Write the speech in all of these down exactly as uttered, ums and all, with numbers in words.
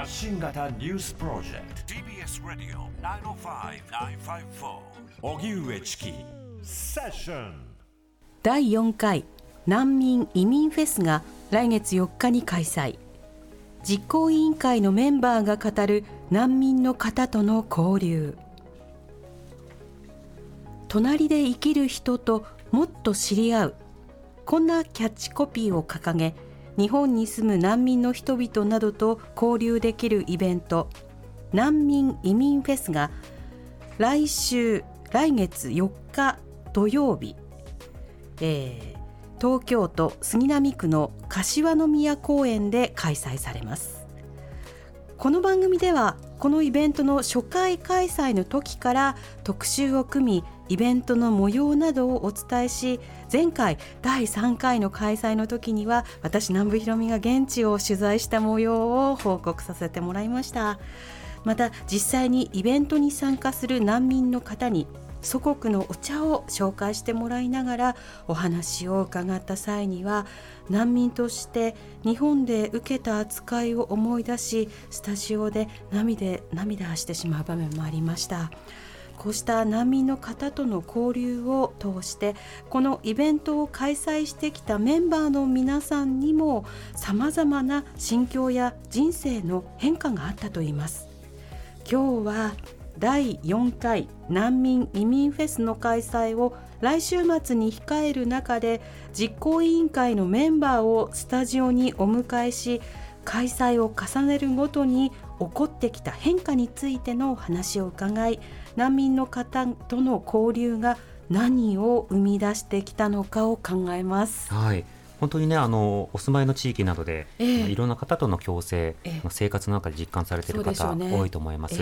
発信型ニュースプロジェクト ティービーエス ラディオきゅうまるご きゅうごよんおぎうえちきセッションだいよんかい難民・移民フェスが来月よっかに開催。実行委員会のメンバーが語る難民の方との交流。隣で生きる人ともっと知り合う、こんなキャッチコピーを掲げ、日本に住む難民の人々などと交流できるイベント、難民・移民フェスが来週、来月よっか土曜日、えー、東京都杉並区の柏の宮公園で開催されます。この番組では、このイベントの初回開催の時から特集を組み、イベントの模様などをお伝えし、前回だいさんかいの開催の時には私南部ひろみが現地を取材した模様を報告させてもらいました。また実際にイベントに参加する難民の方に祖国のお茶を紹介してもらいながらお話を伺った際には、難民として日本で受けた扱いを思い出し、スタジオで涙涙してしまう場面もありました。こうした難民の方との交流を通して、このイベントを開催してきたメンバーの皆さんにもさまざまな心境や人生の変化があったといいます。今日はだいよんかい難民・移民フェスの開催を来週末に控える中で、実行委員会のメンバーをスタジオにお迎えし、開催を重ねるごとに起こってきた変化についてのお話を伺い、難民の方との交流が何を生み出してきたのかを考えます、はい、本当にね、あのお住まいの地域などで、えー、いろんな方との共生、えー、生活の中で実感されている方、ね、多いと思います、え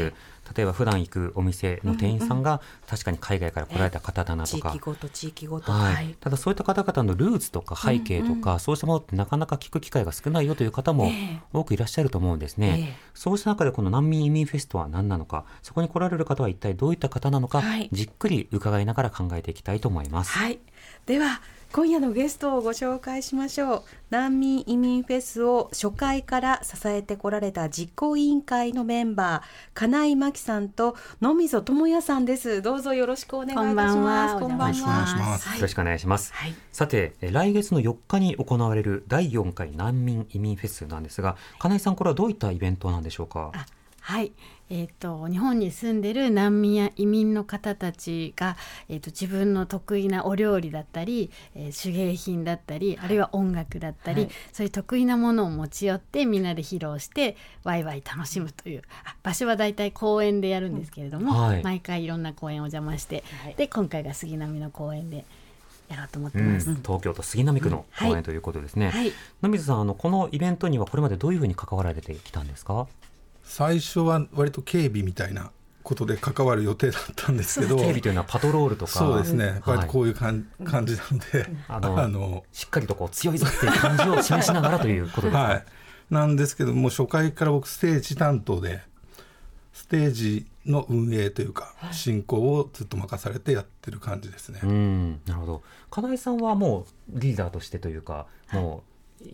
ー、例えば普段行くお店の店員さんが、うんうん、確かに海外から来られた方だなとか、えー、地域ごと地域ごと、はいはい、ただそういった方々のルーツとか背景とか、うんうん、そうしたものってなかなか聞く機会が少ないよという方も多くいらっしゃると思うんですね、えーえーそうした中でこの難民移民フェスとは何なのか、そこに来られる方は一体どういった方なのか、はい、じっくり伺いながら考えていきたいと思います、はい、では今夜のゲストをご紹介しましょう。難民移民フェスを初回から支えてこられた実行委員会のメンバー、金井真紀さんと野溝智也さんです。どうぞよろしくお願いいたします。こんばんは。よろしくお願いします、はい、よろしくお願いします、はい、さて来月のよっかに行われるだいよんかい難民移民フェスなんですが、金井さん、これはどういったイベントなんでしょうか。あ、はい、えーと、日本に住んでる難民や移民の方たちが、えーと、自分の得意なお料理だったり、えー、手芸品だったり、あるいは音楽だったり、はい、そういう得意なものを持ち寄ってみんなで披露してワイワイ楽しむという、あ、場所はだいたい公園でやるんですけれども、はい、毎回いろんな公園お邪魔して、はい、で今回が杉並の公園でやろうと思ってます、うん、東京都杉並区の公園ということですね、うん、はい、野溝さん、あのこのイベントにはこれまでどういうふうに関わられてきたんですか。最初は割と警備みたいなことで関わる予定だったんですけど、警備というのはパトロールとか、そうですね、はい、こういう感じなので、あのあのしっかりとこう強いぞっていう感じを示しながらということです、はい、なんですけども、初回から僕ステージ担当で、ステージの運営というか進行をずっと任されてやってる感じですね、はい、うん、なるほど。金井さんはもうリーダーとしてというか、もう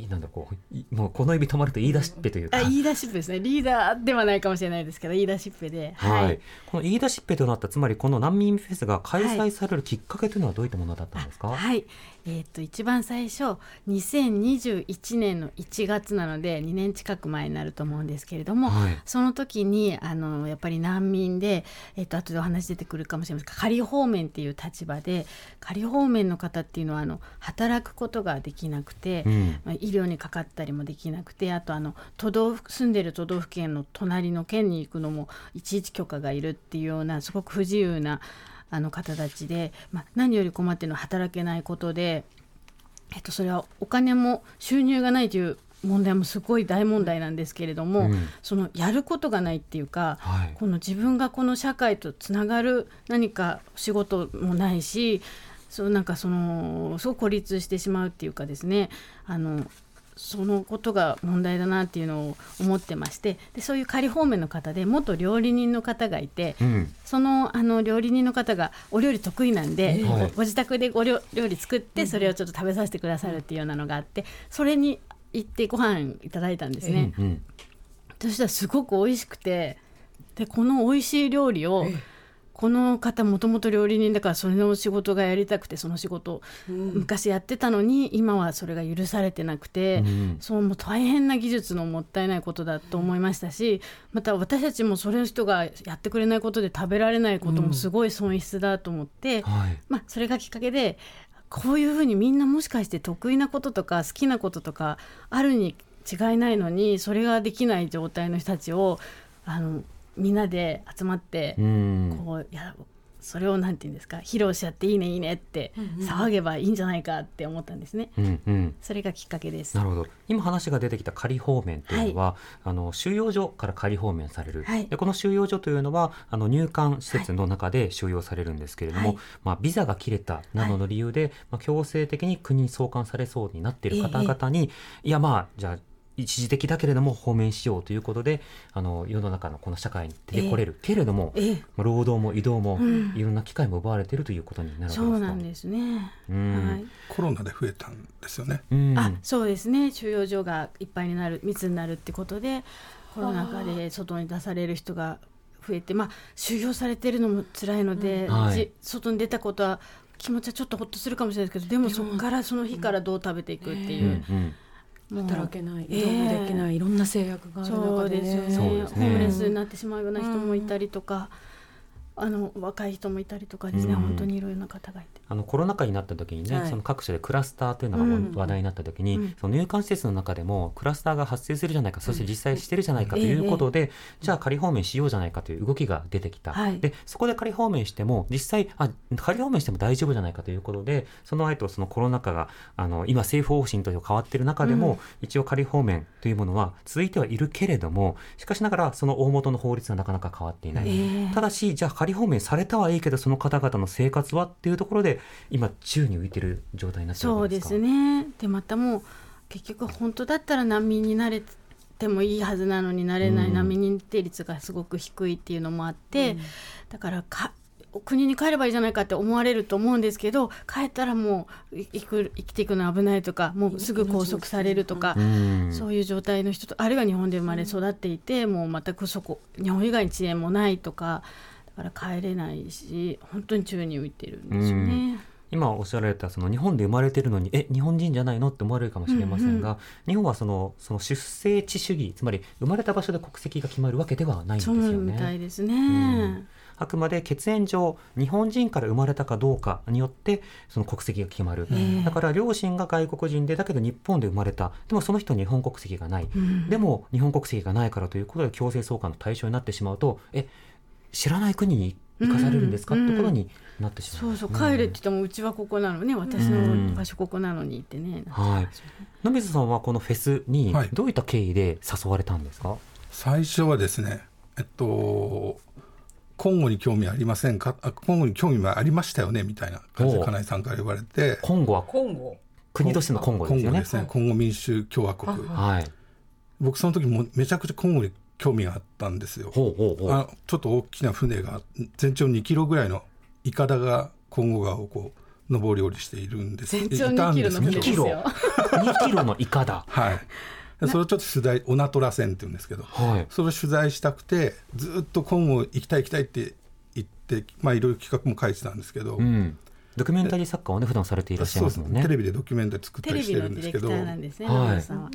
なんだこう、もうこの指止まると言い出しっぺというか、あ、言い出しっぺですね。リーダーではないかもしれないですけど、言い出しっぺで、はいはい、この言い出しっぺとなった、つまりこの難民フェスが開催されるきっかけというのはどういったものだったんですか。はい、はい、えー、と一番最初にせんにじゅういちねんのいちがつなのでにねん近く前になると思うんですけれども、はい、その時にあのやっぱり難民で、えー、と後でお話出てくるかもしれませんが、仮放免っていう立場で、仮放免の方っていうのはあの働くことができなくて、うん、医療にかかったりもできなくて、あとあの都道府住んでる都道府県の隣の県に行くのもいちいち許可がいるっていうような、すごく不自由なあの方たちで、まあ、何より困っているのは働けないことで、えっと、それはお金も収入がないという問題もすごい大問題なんですけれども、うん、そのやることがないっていうか、はい、この自分がこの社会とつながる何か仕事もないし、そうなんかそのすごく孤立してしまうっていうかですね、あのそのことが問題だなっていうのを思ってまして、でそういう仮放免の方で元料理人の方がいて、うん、その、 あの料理人の方がお料理得意なんで、うん、ご自宅でお料理作ってそれをちょっと食べさせてくださるっていうようなのがあって、それに行ってご飯いただいたんですね、うんうん、そしたらすごく美味しくて、でこの美味しい料理をこの方もともと料理人だから、それの仕事がやりたくて、その仕事を昔やってたのに、うん、今はそれが許されてなくて、うん、そうもう大変な技術のもったいないことだと思いましたし、また私たちもそれの人がやってくれないことで食べられないこともすごい損失だと思って、うんはいまあ、それがきっかけで、こういうふうにみんなもしかして得意なこととか好きなこととかあるに違いないのに、それができない状態の人たちをあのみんなで集まって、うん、こういやそれをなんていうんですか、披露しちゃっていいねいいねって、うんうん、騒げばいいんじゃないかって思ったんですね、うんうん、それがきっかけです。なるほど。今話が出てきた仮放免というのは、はい、あの収容所から仮放免される、はい、でこの収容所というのはあの入管施設の中で収容されるんですけれども、はいまあ、ビザが切れたなどの理由で、はいまあ、強制的に国に送還されそうになっている方々に、えー、いやまあじゃあ一時的だけれども放免しようということで、あの世の中のこの社会に出てこれる、えー、けれども、えー、労働も移動も、うん、いろんな機会も奪われているということになるわけですか。そうなんですね、うんはい、コロナで増えたんですよね、うん、あそうですね、収容所がいっぱいになる、密になるってことでコロナ禍で外に出される人が増えて、まあ、収容されているのも辛いので、うんはい、外に出たことは気持ちはちょっとほっとするかもしれないですけど、でもそこからその日からどう食べていくっていう、うんうんうん働けない、移動もできない、えー、いろんな制約がある中で、ね、そうですよね。ホームレスになってしまうような人もいたりとか、うん、あの若い人もいたりとかですね、うん、本当にいろいろな方がいて、あのコロナ禍になった時にね、はい、その各所でクラスターというのが話題になった時に、うん、その入管施設の中でもクラスターが発生するじゃないか、うん、そして実際してるじゃないかということで、うんえー、じゃあ仮放免しようじゃないかという動きが出てきた、はい、でそこで仮放免しても実際あ仮放免しても大丈夫じゃないかということで、その後そのコロナ禍があの今政府方針と変わっている中でも、うん、一応仮放免というものは続いてはいるけれども、しかしながらその大元の法律はなかなか変わっていない、えー、ただしじゃあ仮放免されたはいいけどその方々の生活はっていうところで今宙に浮いている状態になっているわけですか。そうですね。でまたもう結局本当だったら難民になれてもいいはずなのに、なれない難民認定率がすごく低いっていうのもあって、うん、だからか国に帰ればいいじゃないかって思われると思うんですけど、帰ったらもう生きていくの危ないとか、もうすぐ拘束されるとか、そういう状態の人と、あるいは日本で生まれ育っていてもう全くそこ日本以外に知恵もないとか、だから帰れないし本当に宙に浮いてるんですよね。今おっしゃられたその日本で生まれているのにえ日本人じゃないのって思われるかもしれませんが、うんうん、日本はその、その出生地主義、つまり生まれた場所で国籍が決まるわけではないんですよね。そうみたいですね、うん、あくまで血縁上日本人から生まれたかどうかによってその国籍が決まる、だから両親が外国人でだけど日本で生まれた、でもその人に日本国籍がない、うん、でも日本国籍がないからということで強制送還の対象になってしまうと、え知らない国に行かされるんですか、うん、ってことになってしまう、ね、そうそう帰れって言ってもうちはここなのね、私の場所ここなのにってね、うん、はい。野水さんはこのフェスにどういった経緯で誘われたんですか。はい、最初はですね、えっとコンゴに興味ありませんか、あコンゴに興味はありましたよねみたいな感じで金井さんから言われて、コンゴはコンゴ国としてのコンゴですよね。コンゴですね、はい、コンゴ民主共和国、はい、僕その時もめちゃくちゃコンゴに興味があったんですよ。ほうほうほう、あちょっと大きな船が全長にキロぐらいのイカダがコンゴ川をこう上り下りしているんです。全長にキロの船ですよ。にキロのイカダ。はい。それをちょっと取材、オナトラ船っていうんですけど、はい、それを取材したくてずっとコンゴ行きたい行きたいって言って、まあいろいろ企画も書いてたんですけど。うんドキュメンタリー作家をね普段されていらっしゃいますもんね。テレビでドキュメンタリー作ったりしてるんですけど。テレビのディレクターなんですね。はい。さんは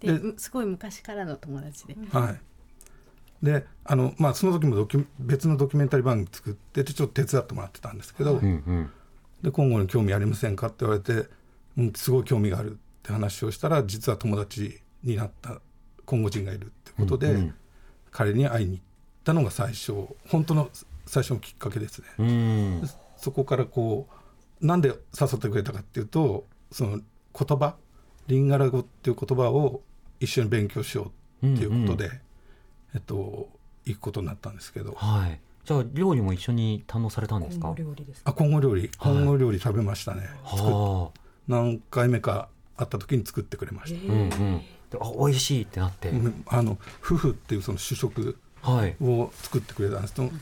ですごい昔からの友達で、はい、であの、まあ、その時もドキュ別のドキュメンタリー番組作っててちょっと手伝ってもらってたんですけど、うんうん、で今後に興味ありませんかって言われて、うん、すごい興味があるって話をしたら、実は友達になった今後人がいるってことで、うんうん、彼に会いに行ったのが最初本当の最初のきっかけですね。うんそこからこうなんで誘ってくれたかっていうと、その言葉リンガラ語っていう言葉を一緒に勉強しようっていうことで、うんうんえっと、行くことになったんですけど、はい、じゃあ料理も一緒に堪能されたんですか。コンゴ料理ですか。あ、コンゴ料理、コンゴ料理食べましたね、はい、何回目か会った時に作ってくれました、うんうん、であ美味しいってなって、あのフフっていうその主食を作ってくれたんです、はい、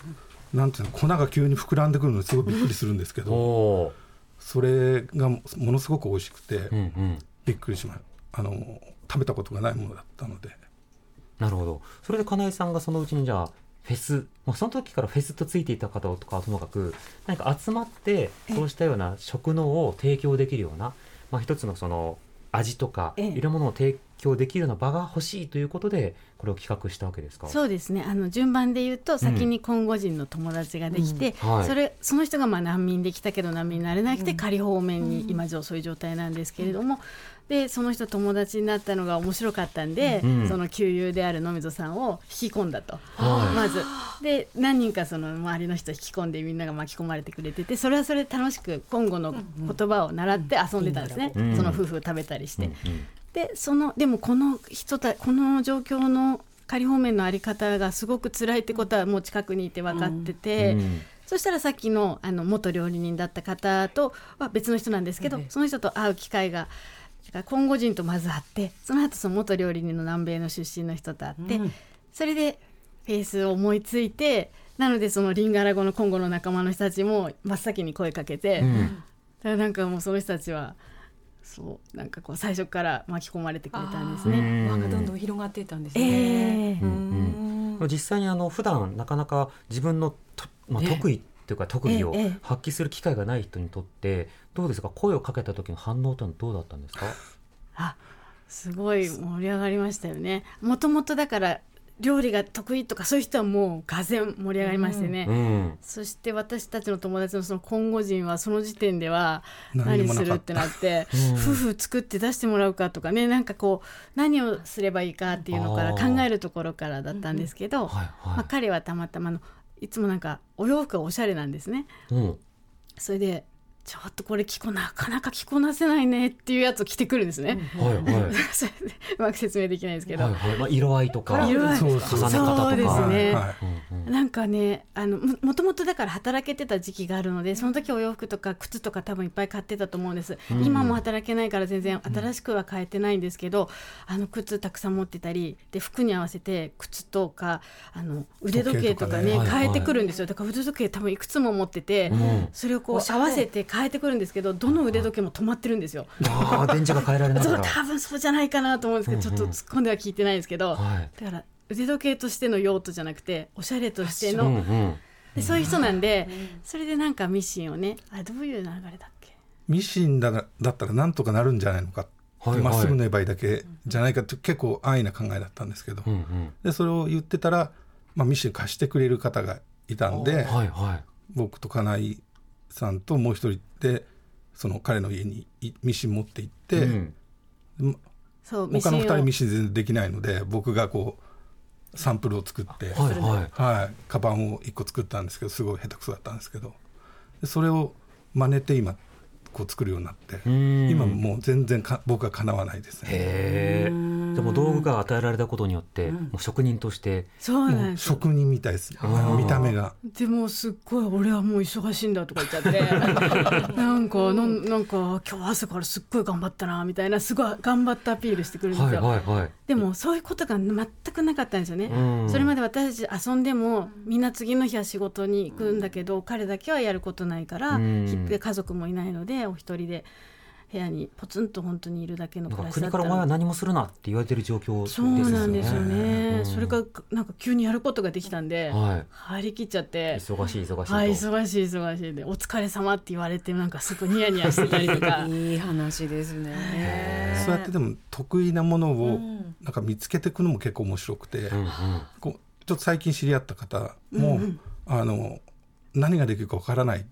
なんていうの粉が急に膨らんでくるのですごいびっくりするんですけどおそれがものすごく美味しくて、うんうん、びっくりしました。あの食べたことがないものだったのでなるほど。それで金井さんがそのうちにじゃあフェス、まあ、その時からフェスとついていた方とかともかく何か集まってそうしたような食のを提供できるような、まあ、一つのその味とかいろんなものを提供できるような場が欲しいということでこれを企画したわけですか。そうですね、あの順番で言うと先にコンゴ人の友達ができて、うんうんはい、それその人がまあ難民できたけど難民になれなくて仮放免に今上そういう状態なんですけれども、うんうん、でその人友達になったのが面白かったんで、うん、その旧友である野溝さんを引き込んだと、はい、まずで何人かその周りの人引き込んでみんなが巻き込まれてくれてて、それはそれで楽しく今後の言葉を習って遊んでたんですね、うんうん、その夫婦食べたりして、うんうん、で, そのでもこの人たこの状況の仮放免のあり方がすごく辛いってことはもう近くにいて分かってて、うんうんそしたらさっき の, あの元料理人だった方とは別の人なんですけど、その人と会う機会がコンゴ人とまず会って、その後その元料理人の南米の出身の人と会って、うん、それでフェイスを思いついて、なのでそのリンガラ語のコンゴの仲間の人たちも真っ先に声かけて、うん、だからなんかもうその人たちはそうなんかこう最初から巻き込まれてくれたんですね。なんかどんどん広がっていったんですね、えーうんうん、実際にあの普段なかなか自分のと、まあ、得意、えーというか特技を発揮する機会がない人にとってどうですか、声をかけた時の反応というのはどうだったんですか。あ、すごい盛り上がりましたよね。もともとだから料理が得意とかそういう人はもうがぜん盛り上がりましてね、うんうん、そして私たちの友達のそのコンゴ人はその時点では何するってなって夫婦作って出してもらうかとかね、なんかこう何をすればいいかっていうのから考えるところからだったんですけど、はいはいまあ、彼はたまたまのいつもなんかお洋服がおしゃれなんですね、うん、それでちょっとこれ着こなかなか着こなせないねっていうやつを着てくるんですね、うんはいはい、それでうまく説明できないですけど、はいはいまあ、色合いとか色合い重ね方とかそうですね、はい、なんかねあのもともとだから働けてた時期があるのでその時お洋服とか靴とか多分いっぱい買ってたと思うんです、うん、今も働けないから全然新しくは買えてないんですけど、うん、あの靴たくさん持ってたりで服に合わせて靴とかあの腕時計とかね変えてくるんですよ。だから腕時計多分いくつも持ってて、うん、それをこう合わせて変えてくるんですけどどの腕時計も止まってるんですよ。あ電池が変えられないから多分そうじゃないかなと思うんですけど、うんうん、ちょっと突っ込んでは聞いてないんですけど、はい、だから腕時計としての用途じゃなくておしゃれとしての、うんうん、でそういう人なんで、うん、それでなんかミシンをねあどういう流れだっけミシン だ, だったらなんとかなるんじゃないのかま、はいはい、っすぐのばいだけじゃないかって結構安易な考えだったんですけど、うんうん、でそれを言ってたら、まあ、ミシン貸してくれる方がいたんで、はいはい、僕と金井さんともう一人でその彼の家にミシン持って行って、うん、そう他のふたりミシン全然できないので僕がこうサンプルを作って、はいはいはい、カバンをいっこ作ったんですけどすごい下手くそだったんですけどそれを真似て今こう作るようになって今もう全然か僕はかなわないですね。へーでも道具が与えられたことによって、うん、もう職人としてそうなんです職人みたいです見た目がでもすっごい俺はもう忙しいんだとか言っちゃってなんか、うん、なんか今日朝からすっごい頑張ったなみたいなすごい頑張ったアピールしてくるんですよ、はいはいはい、でもそういうことが全くなかったんですよね、うん、それまで私たち遊んでもみんな次の日は仕事に行くんだけど、うん、彼だけはやることないから、うん、家族もいないのでお一人で部屋にポツンと本当にいるだけの暮らしだったので国からお前は何もするなって言われてる状況ですよね。そうなんですよね、うん、それからなんか急にやることができたんで、はい、張り切っちゃって忙しい忙しいと、はい、忙しい忙しいでお疲れ様って言われてなんかすごいニヤニヤしてたりとかいい話ですね。そうやってでも得意なものをなんか見つけていくのも結構面白くて、うんうん、こうちょっと最近知り合った方も、うんうん、あの何ができるかわからないっ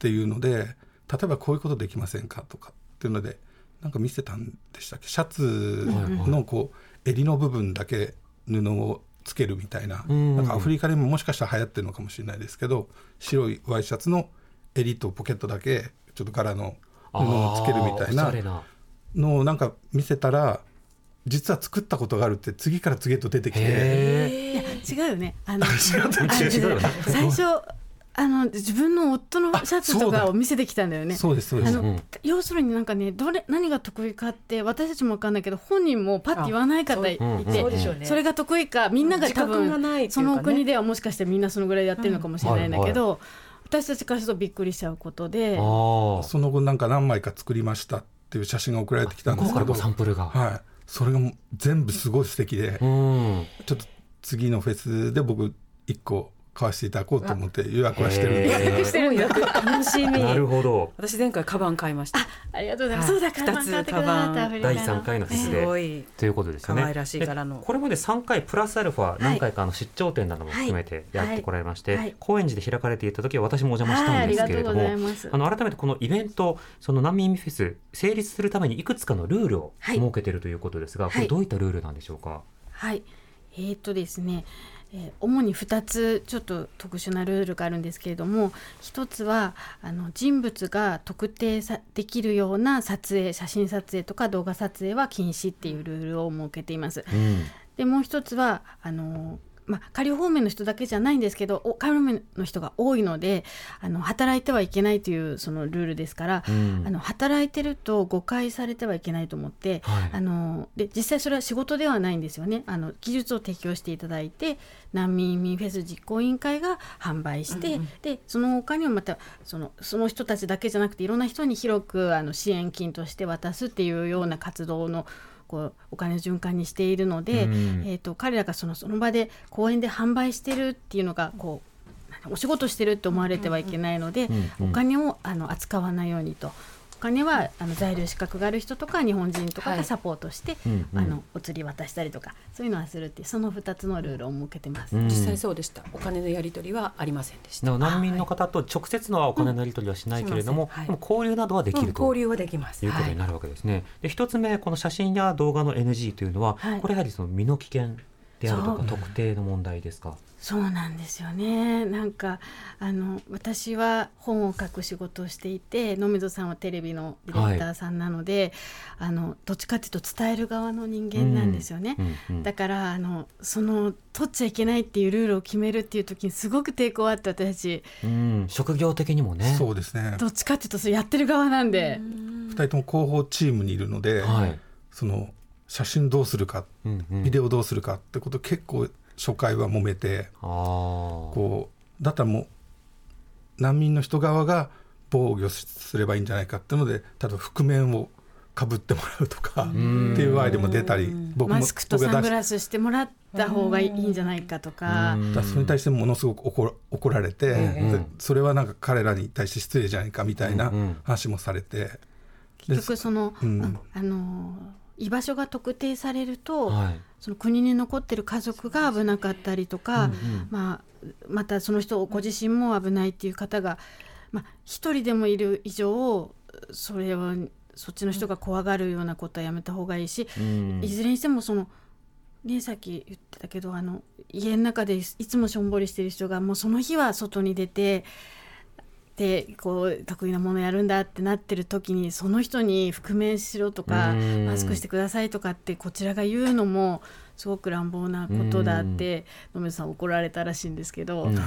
ていうので例えばこういうことできませんかとかっていうのでなんか見せたんでしたっけシャツのこう襟の部分だけ布をつけるみたい な,、うん、なんかアフリカでももしかしたら流行ってるのかもしれないですけど白いワイシャツの襟とポケットだけちょっと柄の布をつけるみたいなのをなんか見せたら実は作ったことがあるって次から次へと出てきてへいや違うよねあの違う違う最初あの自分の夫のシャツとかを見せてきたんだよね。そうですそうです。あの、うん、要するになんかねどれ何が得意かって私たちも分かんないけど本人もパッて言わない方いて そ, う、うんうん、それが得意かみんなが多分、ね、その国ではもしかしてみんなそのぐらいやってるのかもしれないんだけど、うんはいはい、私たちからするとびっくりしちゃうことであその後なんか何枚か作りましたっていう写真が送られてきたんですけどサンプルが、はい、それがもう全部すごい素敵で、うん、ちょっと次のフェスで僕いっこ買わせていただこうと思って予約はしてるんですけど、予約してるんだ楽しみなるほど。私前回カバン買いました。 あ, ありがとうございます。そうだ、ふたつカバンだいさんかいのフェスで、えー、ということですね。可愛らしい柄のこれもねさんかいプラスアルファ何回かあの出張展なども含めてやってこられまして、はいはいはい、高円寺で開かれていた時は私もお邪魔したんですけれども、はい、ありがとうございます。あの改めてこのイベント、その難民フェス成立するためにいくつかのルールを設けているということですが、はい、これどういったルールなんでしょうか。はい、えーとですね主にふたつちょっと特殊なルールがあるんですけれども、ひとつはあの人物が特定さできるような撮影、写真撮影とか動画撮影は禁止っていうルールを設けています、うん、でもうひとつはあの、まあ、下流方面の人だけじゃないんですけど下流方面の人が多いのであの働いてはいけないというそのルールですから、うん、あの働いてると誤解されてはいけないと思って、はい、あので実際それは仕事ではないんですよね。あの技術を提供していただいて難民移民フェス実行委員会が販売して、うんうん、でその他にもまたその、その人たちだけじゃなくていろんな人に広くあの支援金として渡すっていうような活動のこうお金の循環にしているので、うんえー、と彼らがその、その場で公園で販売してるっていうのがこうお仕事してるって思われてはいけないので、うんうん、お金をあの扱わないようにと。お金はあの在留資格がある人とか日本人とかがサポートして、はいうんうん、あのお釣り渡したりとかそういうのはするっていうそのふたつのルールを設けてます、うん、実際そうでした。お金のやり取りはありませんでした。難民の方と直接のお金のやり取りはしないけれども、うんはい、でも交流などはできると、うん、交流はできますということになるわけですね、はい、でひとつめこの写真や動画の エヌジー というのは、はい、これやはりその身の危険であるとか特定の問題ですか。そうなんですよね。なんかあの私は本を書く仕事をしていて野溝さんはテレビのディレクターさんなので、はい、あのどっちかというと伝える側の人間なんですよね、うんうん、だからあのその取っちゃいけないっていうルールを決めるっていう時にすごく抵抗あって私たち、うん、職業的にもね。そうですね。どっちかというとそれやってる側なんでうんふたりとも広報チームにいるので、はい、その写真どうするか、うんうん、ビデオどうするかってこと結構初回は揉めてあこうだったらもう難民の人側が防御すればいいんじゃないかっていうので例えば覆面をかぶってもらうとかっていうアイデアも出たり僕もマスクとサングラスしてもらった方がいいんじゃないかとかだそれに対してものすごく 怒, 怒られて、うんうん、それはなんか彼らに対して失礼じゃないかみたいな話もされて、うんうん、結局その、うん、あ, あのー居場所が特定されると、はい、その国に残ってる家族が危なかったりとか、うんうんまあ、またその人ご自身も危ないっていう方が、まあ、一人でもいる以上それはそっちの人が怖がるようなことはやめた方がいいし、うん、いずれにしてもそのね、さっき言ってたけどあの家の中でいつもしょんぼりしてる人がもうその日は外に出てでこう得意なものやるんだってなってる時にその人に覆面しろとかマスクしてくださいとかってこちらが言うのもすごく乱暴なことだって野溝さん怒られたらしいんですけど、うんうん、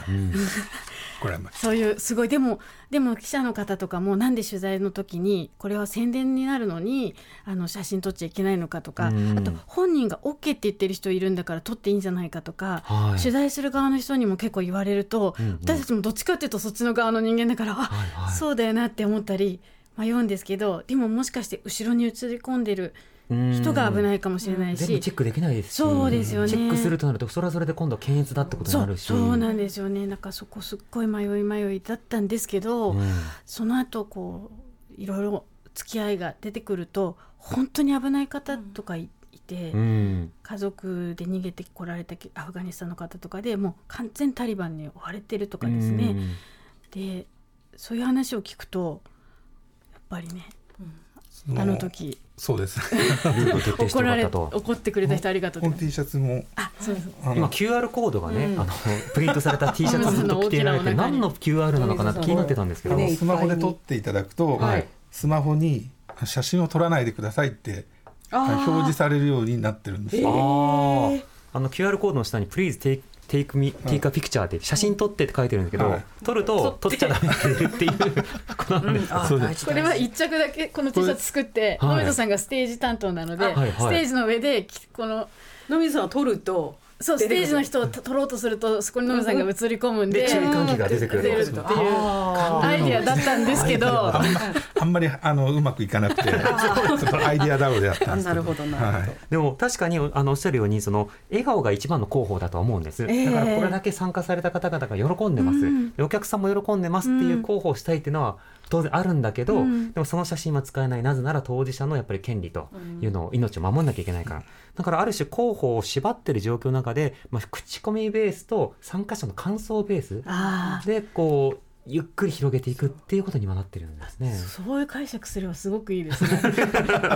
そういうすごいでもでも記者の方とかもなんで取材の時にこれは宣伝になるのにあの写真撮っちゃいけないのかとか、うん、あと本人が OK って言ってる人いるんだから撮っていいんじゃないかとか、はい、取材する側の人にも結構言われると、うんうん、私たちもどっちかっていうとそっちの側の人間だから、はいはい、そうだよなって思ったり迷うんですけどでももしかして後ろに映り込んでる人が危ないかもしれないし全部チェックできないですしそうですよ、ね、チェックするとなるとそれはそれで今度は検閲だってことになるしそ う, そうなんですよね。なんかそこすっごい迷い迷いだったんですけど、うん、その後こういろいろ付き合いが出てくると本当に危ない方とかいて、うん、家族で逃げてこられたアフガニスタンの方とかでもう完全タリバンに追われてるとかですね、うん、でそういう話を聞くとやっぱりね、うん、あの時そうです怒られ怒ってくれた人ありがとう。この T シャツもあそうそうあの今 キューアール コードがね、うん、あのプリントされた T シャツずっと着ていられて何の キューアール なのかなって気になってたんですけどもスマホで撮っていただくと、はい、スマホに写真を撮らないでくださいって表示されるようになってるんですよ。あ、えー、あの キューアール コードの下に Please takeテイクミ、テイクアピクチャーって写真撮ってって書いてるんだけど、はい、撮ると撮っちゃダメっていうことなんですか、うん、これはいっ着だけこの T シャツ作って野溝さんがステージ担当なので、はいはいはい、ステージの上でこの野溝さんは撮るとそうステージの人を撮ろうとするとそこにノムさんが映り込むんで、うん、で注意喚起が出てくるっていうアイディアだったんですけど、あんまりあのうまくいかなくてアイディアダブルだったんですけど、でも確かにあのおっしゃるようにその笑顔が一番の広報だと思うんです。だからこれだけ参加された方々が喜んでます、うん、お客さんも喜んでますっていう広報したいっていうのは当然あるんだけど、うん、でもその写真は使えない、なぜなら当事者のやっぱり権利というのを命を守んなきゃいけないから、うん、だからある種広報を縛ってる状況の中で、まあ、口コミベースと参加者の感想ベースでこうゆっくり広げていくっていうことにはなってるんですね。そ う, そういう解釈すればすごくいいですね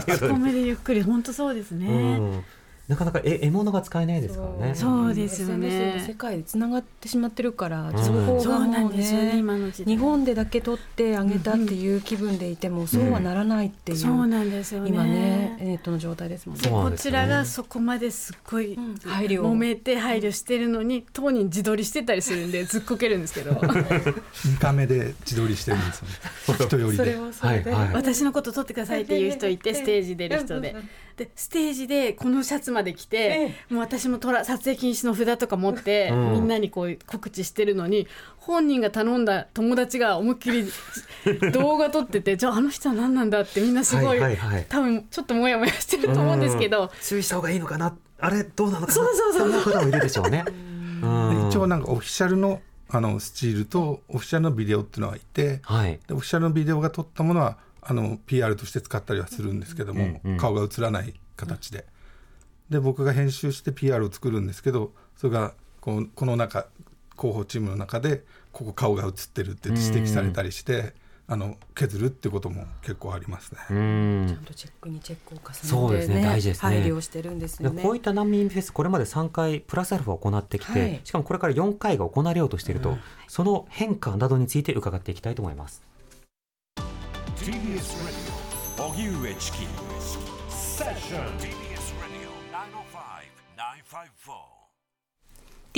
口コミでゆっくり、本当そうですね、うんなかなか獲物が使えないですからね。そうですよね。エスエヌエス 世界でつながってしまってるから、うん、情報がもうね、日本でだけ取ってあげたっていう気分でいてもそうはならないっていう、うん、そうなんですよね。今ねネットの状態ですもんね。こちらがそこまですっごい、うん、配慮揉めて配慮してるのに当人自撮りしてたりするんでずっこけるんですけど見た目で自撮りしてるんですよね人よりで、それはそれで、はいはい、私のこと撮ってくださいっていう人いてステージ出る人ででステージでこのシャツまで来て、ええ、もう私も撮ら撮影禁止の札とか持って、うん、みんなにこう告知してるのに本人が頼んだ友達が思いっきり動画撮っててじゃああの人は何なんだってみんなすごい、はいはいはい、多分ちょっとモヤモヤしてると思うんですけど、注意した方がいいのかな、あれどうなのかな、そうそうそう、そんな方もいるでしょうねうん一応なんかオフィシャルのあのスチールとオフィシャルのビデオっていうのがいて、はい、でオフィシャルのビデオが撮ったものはあの ピーアール として使ったりはするんですけども、うんうん、顔が映らない形で、で僕が編集して ピーアール を作るんですけど、それがこうこの中広報チームの中でここ顔が映ってるって指摘されたりしてあの削るってことも結構ありますね。うん、ちゃんとチェックにチェックを重ねて、ね、そうですね、大事ですね、配慮してるんですよね。こういった難民フェスこれまでさんかいプラスアルファを行ってきて、はい、しかもこれからよんかいが行われようとしていると、うん、その変化などについて伺っていきたいと思います。 ティービーエス ラジオ荻上チキセッション、ティ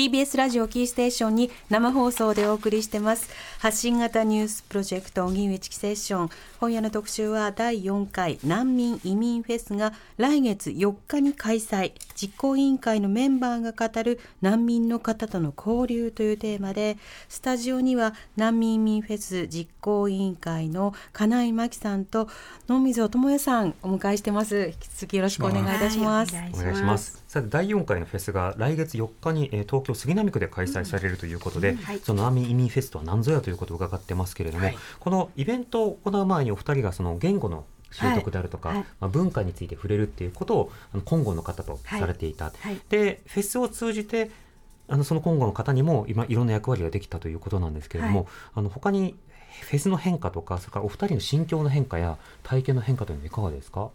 ービーエス ラジオキーステーションに生放送でお送りしてます発信型ニュースプロジェクト荻上チキセッション、今夜の特集はだいよんかい難民移民フェスが来月よっかに開催、実行委員会のメンバーが語る難民の方との交流というテーマで、スタジオには難民移民フェス実行委員会の金井真紀さんと野溝智也さんお迎えしてます。引き続きよろしくお願いいたします。お願いします。さてだいよんかいのフェスが来月よっかに東京杉並区で開催されるということで、うんうん、はい、その難民移民フェスとは何ぞやということを伺ってますけれども、はい、このイベントを行う前にお二人がその言語の習得であるとか、はいはい、まあ、文化について触れるっていうことをコンゴの方とされていた、はいはい、でフェスを通じてあのそのコンゴの方にも今いろんな役割ができたということなんですけれども、はい、あの他にフェスの変化とか、それからお二人の心境の変化や体験の変化というのはいかがですか。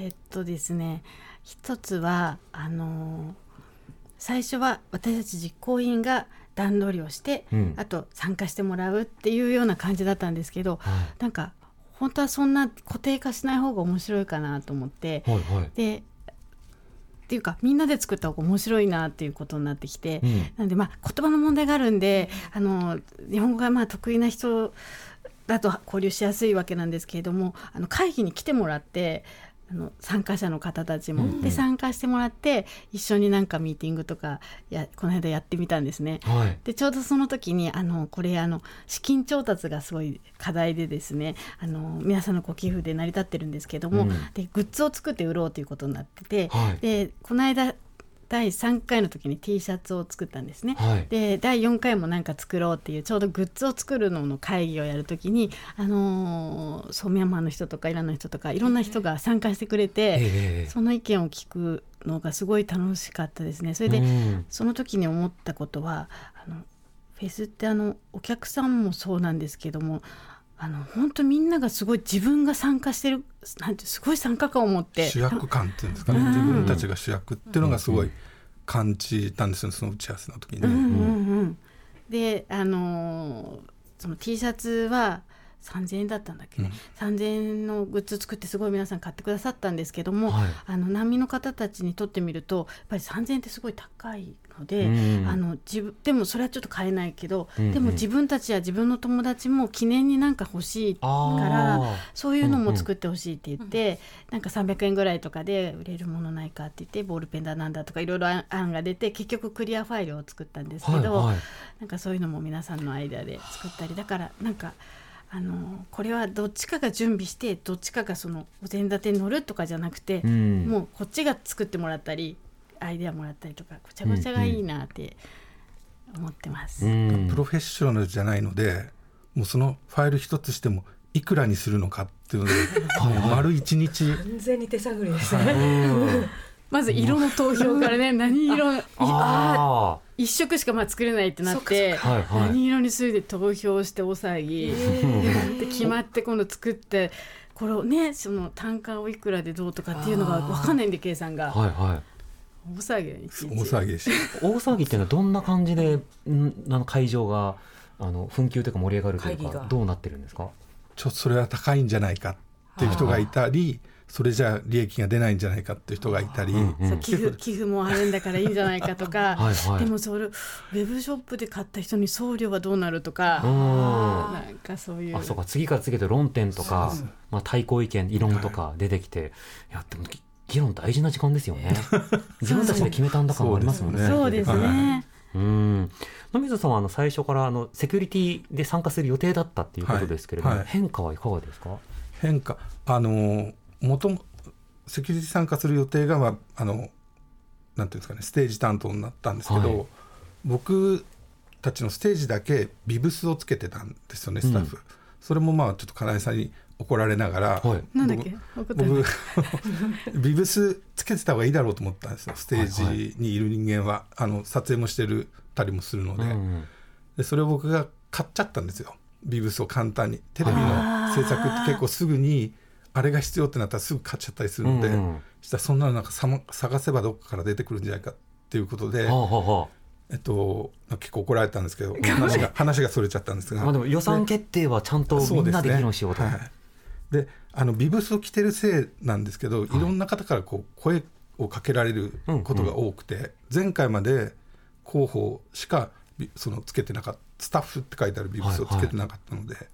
えー、っとですね一つはあのー、最初は私たち実行委員が段取りをして、うん、あと参加してもらうっていうような感じだったんですけど、はい、なんか本当はそんな固定化しない方が面白いかなと思って、はいはい、でっていうかみんなで作った方が面白いなっていうことになってきて、うん、なんでまあ言葉の問題があるんであの日本語がまあ得意な人だと交流しやすいわけなんですけれども、あの会議に来てもらってあの参加者の方たちも、うんうん、で参加してもらって一緒になんかミーティングとかやこの間やってみたんですね、はい、でちょうどその時にあのこれあの資金調達がすごい課題でですね、あの皆さんのご寄付で成り立ってるんですけども、うん、でグッズを作って売ろうということになってて、はい、でこの間だいさんかいの時に T シャツを作ったんですね、はい、でだいよんかいもなんか作ろうっていうちょうどグッズを作るのの会議をやる時に、あのー、ソミャンマーの人とかイランの人とかいろんな人が参加してくれて、えー、その意見を聞くのがすごい楽しかったですね。それで、うん、その時に思ったことはあのフェスってあのお客さんもそうなんですけどもあの本当みんながすごい自分が参加してるなんてすごい参加感を持って主役感っていうんですかね、うん、自分たちが主役っていうのがすごい感じたんですよ、その打ち合わせの時に、ね、うんうんうん、であのー、その T シャツはさんぜんえんだったんだっけね、うん、さんぜんえんのグッズ作ってすごい皆さん買ってくださったんですけども、はい、あの難民の方たちにとってみるとやっぱりさんぜんえんってすごい高いので、うん、あの自分でもそれはちょっと買えないけど、うん、でも自分たちや自分の友達も記念になんか欲しいからそういうのも作ってほしいって言って、うんうん、なんかさんびゃくえんぐらいとかで売れるものないかって言ってボールペンだなんだとかいろいろ案が出て結局クリアファイルを作ったんですけど、はいはい、なんかそういうのも皆さんのアイデアで作ったりだからなんかあのこれはどっちかが準備してどっちかがそのお膳立てに乗るとかじゃなくて、うん、もうこっちが作ってもらったりアイデアもらったりとかごちゃごちゃがいいなって思ってます、うんうん、プロフェッショナルじゃないのでもうそのファイル一つしてもいくらにするのかっていうので丸一日完全に手探りですね、はいまず色の投票からね何色ああ一色しかまあ作れないってなって、はいはい、何色にするで投票して大騒ぎで決まって今度作ってこれをねその単価をいくらでどうとかっていうのが分かんないんで計算が、はいはい、大騒ぎだね大騒ぎでした大騒ぎっていうのはどんな感じであの会場があの紛糾というか盛り上がるというかどうなってるんですかちょっとそれは高いんじゃないかっていう人がいたりそれじゃ利益が出ないんじゃないかっていう人がいたり、うんうん、寄付、寄付もあるんだからいいんじゃないかとかはい、はい、でもそれウェブショップで買った人に送料はどうなるとか、なんかそういう、あ、そうか次から次へと論点とか、まあ、対抗意見異論とか出てきて、はい、いやでも議論大事な時間ですよね自分たちで決めたんだ感ありますもんねそうですねうん野水さんはあの最初からあのセキュリティで参加する予定だったっていうことですけれども、はいはい、変化はいかがですか変化あのー元もセキュリティ参加する予定が、まあ、あのなんていうんですかねステージ担当になったんですけど、はい、僕たちのステージだけビブスをつけてたんですよねスタッフ、うん、それもまあちょっと金井さんに怒られながら、はい、なんだっけ僕ビブスつけてた方がいいだろうと思ったんですよステージにいる人間は、はいはい、あの撮影もしてるたりもするので、うんうん、でそれを僕が買っちゃったんですよビブスを簡単にテレビの制作って結構すぐにあれが必要ってなったらすぐ買っちゃったりするので、うんうん、したらそんなのなんか探せばどっかから出てくるんじゃないかっていうことで、はあはあえっと、結構怒られたんですけど話が、話がそれちゃったんですがまあでも予算決定はちゃんとみんなで議論しようとそうですね、はい、であのビブスを着てるせいなんですけど、はい、いろんな方からこう声をかけられることが多くて、うんうん、前回まで候補しかそのつけてなかったスタッフって書いてあるビブスをつけてなかったので、はいはい、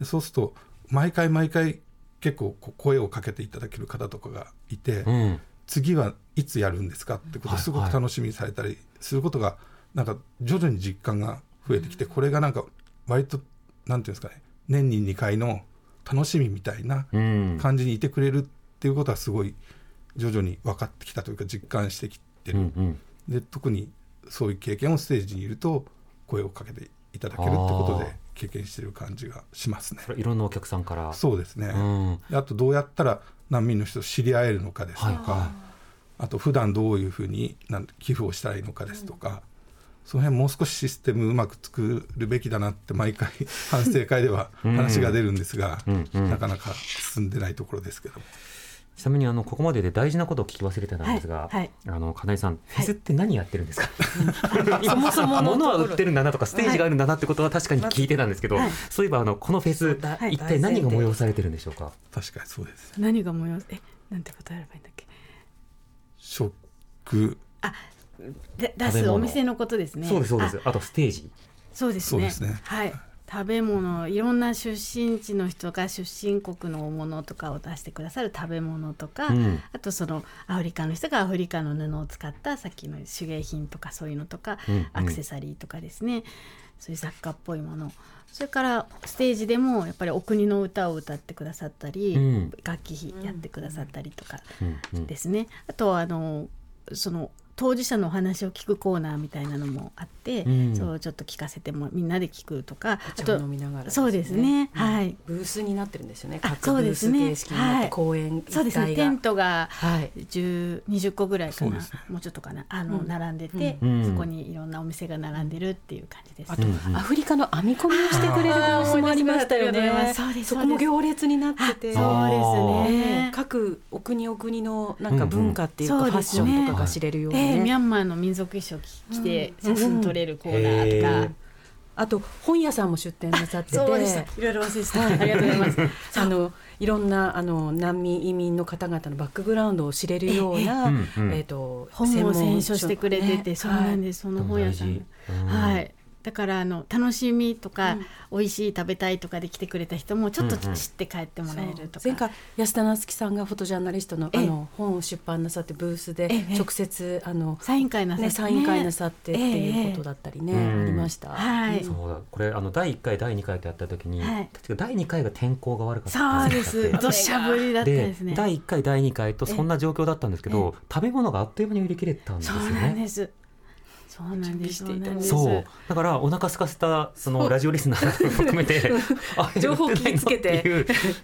でそうすると毎回毎回結構声をかけていただける方とかがいて、うん、次はいつやるんですかってことをすごく楽しみにされたりすることがなんか徐々に実感が増えてきて、うん、これがなんか割となんていうんですかね年ににかいの楽しみみたいな感じにいてくれるっていうことはすごい徐々に分かってきたというか実感してきてる、うんうん、で特にそういう経験をステージにいると声をかけていただけるってことで経験している感じがしますね。いろんなお客さんからそうですね、うん、あとどうやったら難民の人と知り合えるのかですとか、はい、あと普段どういうふうに寄付をしたらいいのかですとか、うん、その辺もう少しシステムうまく作るべきだなって毎回反省会では話が出るんですがうん、うん、なかなか進んでないところですけどちなみにあのここまでで大事なことを聞き忘れてたんですが、はいはい、あの金井さん、はい、フェスって何やってるんですかそもそも物は売ってるんだなとかステージがあるんだなってことは確かに聞いてたんですけど、はい、そういえばあのこのフェス、はい、一体何が催されてるんでしょうか。確かにそうです。何が催さえなんて答えればいいんだっけ。食あ出すお店のことですね。そうですそうです。 あ, あとステージそうですね、そうですね、はい食べ物いろんな出身地の人が出身国のものとかを出してくださる食べ物とか、うん、あとそのアフリカの人がアフリカの布を使ったさっきの手芸品とかそういうのとか、うんうん、アクセサリーとかですねそういう雑貨っぽいものそれからステージでもやっぱりお国の歌を歌ってくださったり、うん、楽器やってくださったりとかですね、うんうん、あとはあのその当事者のお話を聞くコーナーみたいなのもあって、うん、そうちょっと聞かせてもみんなで聞くとかお茶を飲みながらですね、そうですね、はい、ブースになってるんですよね。各ブース形式になって公園一帯がそうですね、テントがじゅう、はい、にじゅっこぐらいかな、ね、もうちょっとかなあの、うん、並んでて、うん、そこにいろんなお店が並んでるっていう感じです、うん、あとアフリカの編み込みをしてくれる様子もありましたよね。そこも行列になっててそうです、ね、各お国お国のなんか文化っていうか、うんうん、ファッションとかが知れるような、えー、ミャンマーの民族衣装着て写真撮れるコーナーとか、うんうん、あと本屋さんも出店なさってて、そうでした、いろいろ忘れてた、はい、ありがとうございますあのいろんなあの難民移民の方々のバックグラウンドを知れるようなええと本を選書してくれてて、ね、そうなんです、はい、その本屋さん、はい、だからあの楽しみとか、うん、美味しい食べたいとかで来てくれた人もちょっと知って帰ってもらえるとか、うんうん、前回安田夏樹さんがフォトジャーナリスト の, あの本を出版なさってブースで直接あのサイン会なさって、ね、サイン会なさってっていうことだったりね、ありました、はい、そうだ、これあのだいいっかいだいにかいとやった時に、はい、確かだいにかいが天候が悪かったんですよ。そうです、どしゃ降りだったんですね。でだいいっかいだいにかいとそんな状況だったんですけど、食べ物があっという間に売り切れたんですよね。そうなんです、そうなんです。そう。だからお腹空かせたそのラジオリスナーも含めて情報を気をつけて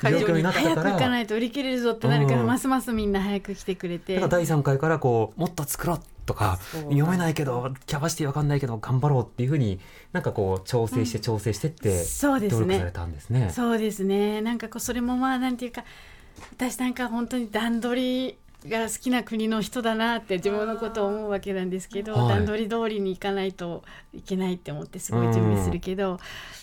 状況になったから早く行かないと売り切れるぞってなるから、うん、ますますみんな早く来てくれて、だからだいさんかいからこうもっと作ろうとか、読めないけどキャパシティ分かんないけど頑張ろうっていう風になんかこう調整して調整してって、うん、努力されたんですね。そうですね。なんかこうそれもまあなんていうか、私なんか本当に段取りが好きな国の人だなって自分のことを思うわけなんですけど、はい、段取り通りに行かないといけないって思ってすごい準備するけど、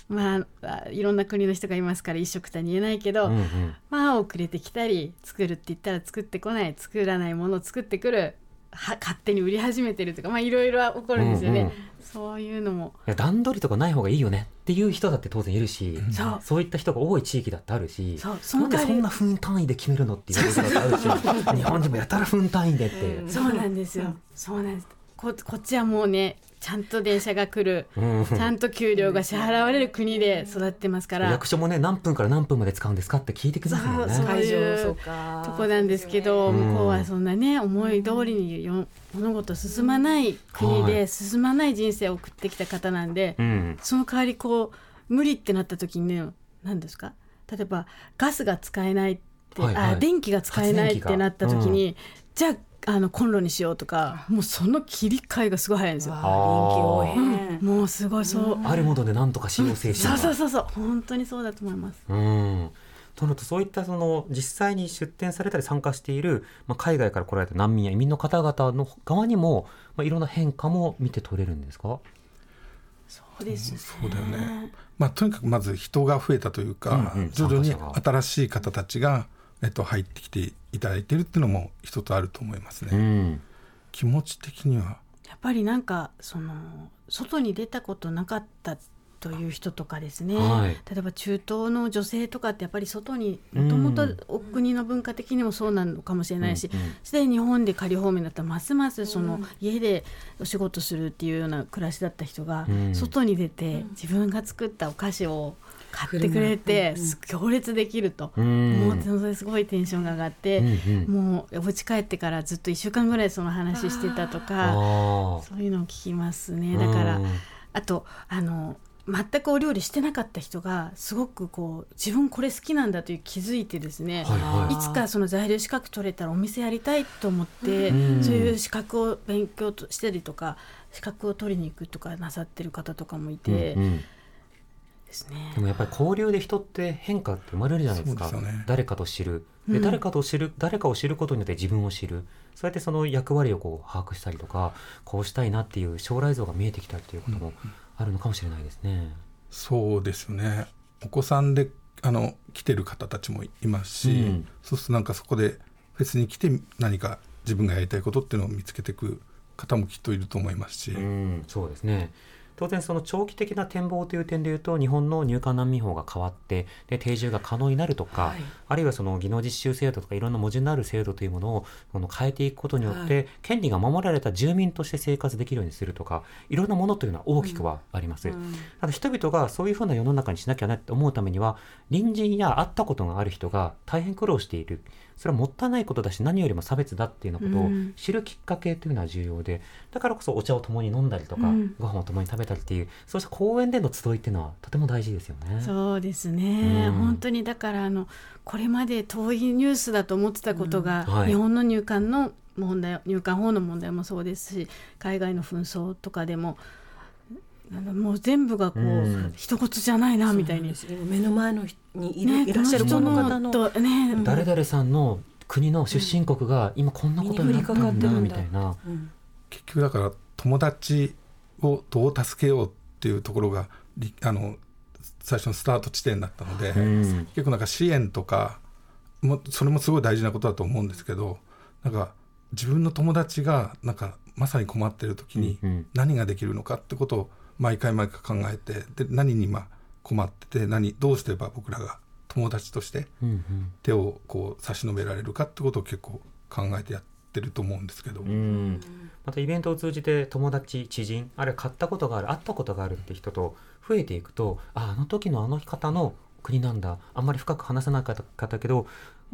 うん、まあいろんな国の人がいますから一緒くたに言えないけど、うんうん、まあ遅れてきたり、作るって言ったら作ってこない、作らないものを作ってくる、は勝手に売り始めてるとか、まあいろいろ起こるんですよね、うんうん、そういうのも。いや段取りとかない方がいいよねっていう人だって当然いるし、うん、そう、そういった人が多い地域だってあるし、そう、その代わりなんでそんな分単位で決めるのっていうことだってあるし、そうそうそう日本人もやたら分単位でって、うん、そうなんですよ、そうなんです。こ、こっちはもうね、ちゃんと電車が来る、うん、ちゃんと給料が支払われる国で育ってますから、うん、役所もね何分から何分まで使うんですかって聞いてくださいもんね。そう、そういうとこなんですけど、うん、向こうはそんなね思い通りによ物事進まない国で進まない人生を送ってきた方なんで、うん、その代わりこう無理ってなった時にね、何ですか、例えばガスが使えないって、はいはい、あ電気が使えないってなった時に、うん、じゃああのコンロにしようとか、もうその切り替えがすごい早いんですよ。ああ、人気多い、うん、もうすごい、そう、あるものでなんとか使用精神、うん、そうそうそうそう、本当にそうだと思います。うん、となるとそういったその実際に出展されたり参加している、まあ、海外から来られた難民や移民の方々の側にも、まあ、いろんな変化も見て取れるんですか。そうですね、そうだよね、まあ、とにかくまず人が増えたというか、うんうん、徐々に新しい方たちがえっと、入ってきていただいてるっていうのも一つあると思いますね、うん、気持ち的にはやっぱりなんかその外に出たことなかったという人とかですね、はい、例えば中東の女性とかってやっぱり外にもともとお国の文化的にもそうなのかもしれないし、すで、うんうん、に日本で仮放免だったらますますその家でお仕事するっていうような暮らしだった人が外に出て自分が作ったお菓子を買ってくれて行列できると、もうそれすごいテンションが上がって、うんうん、もうお家帰ってからずっといっしゅうかんぐらいその話してたとか、そういうのを聞きますね。だからあとあの全くお料理してなかった人がすごくこう自分これ好きなんだという気づいてですね、はいはい、いつかその材料資格取れたらお店やりたいと思って、うん、そういう資格を勉強したりとか資格を取りに行くとかなさってる方とかもいて、うんうんですね、でもやっぱり交流で人って変化って生まれるじゃないですか。そうですよね、誰かと知るで、うん、誰かと知る誰かを知ることによって自分を知る、そうやってその役割をこう把握したりとか、こうしたいなっていう将来像が見えてきたりということもあるのかもしれないですね、うん、そうですね。お子さんであの来てる方たちもいますし、うん、そうするとなんかそこでフェスに来て何か自分がやりたいことっていうのを見つけていく方もきっといると思いますし、うん、そうですね。当然その長期的な展望という点でいうと、日本の入管難民法が変わってで定住が可能になるとか、はい、あるいはその技能実習制度とかいろんな文字のある制度というものをこの変えていくことによって、はい、権利が守られた住民として生活できるようにするとか、いろんなものというのは大きくはあります、うんうん、ただ人々がそういうふうな世の中にしなきゃなって思うためには、隣人や会ったことがある人が大変苦労している、それはもったいないことだし何よりも差別だっていうようなことを知るきっかけというのは重要で、だからこそお茶を共に飲んだりとか、うん、ご飯を共に食べたりっていう、そうした公園での集いっていうのはとても大事ですよね。そうですね、うん、本当にだからあのこれまで遠いニュースだと思ってたことが、うんはい、日本の入管の問題、入管法の問題もそうですし、海外の紛争とかでももう全部がこう、うん、一言じゃないなみたいに、目の前の人にいる、ね、いらっしゃるこの方の、ね、誰々さんの国の出身国が今こんなことになったんだみたいな、うん、結局だから友達をどう助けようっていうところがあの最初のスタート地点だったので、うん、結構なんか支援とかもそれもすごい大事なことだと思うんですけど、なんか自分の友達がなんかまさに困ってる時に何ができるのかってことを毎回毎回考えて、で何に今困ってて何どうすれば僕らが友達として手をこう差し伸べられるかってことを結構考えてやってると思うんですけど、うん、またイベントを通じて友達知人あるいは買ったことがある会ったことがあるって人と増えていくと、 あ, あの時のあの方の国なんだ、あんまり深く話さなかったけど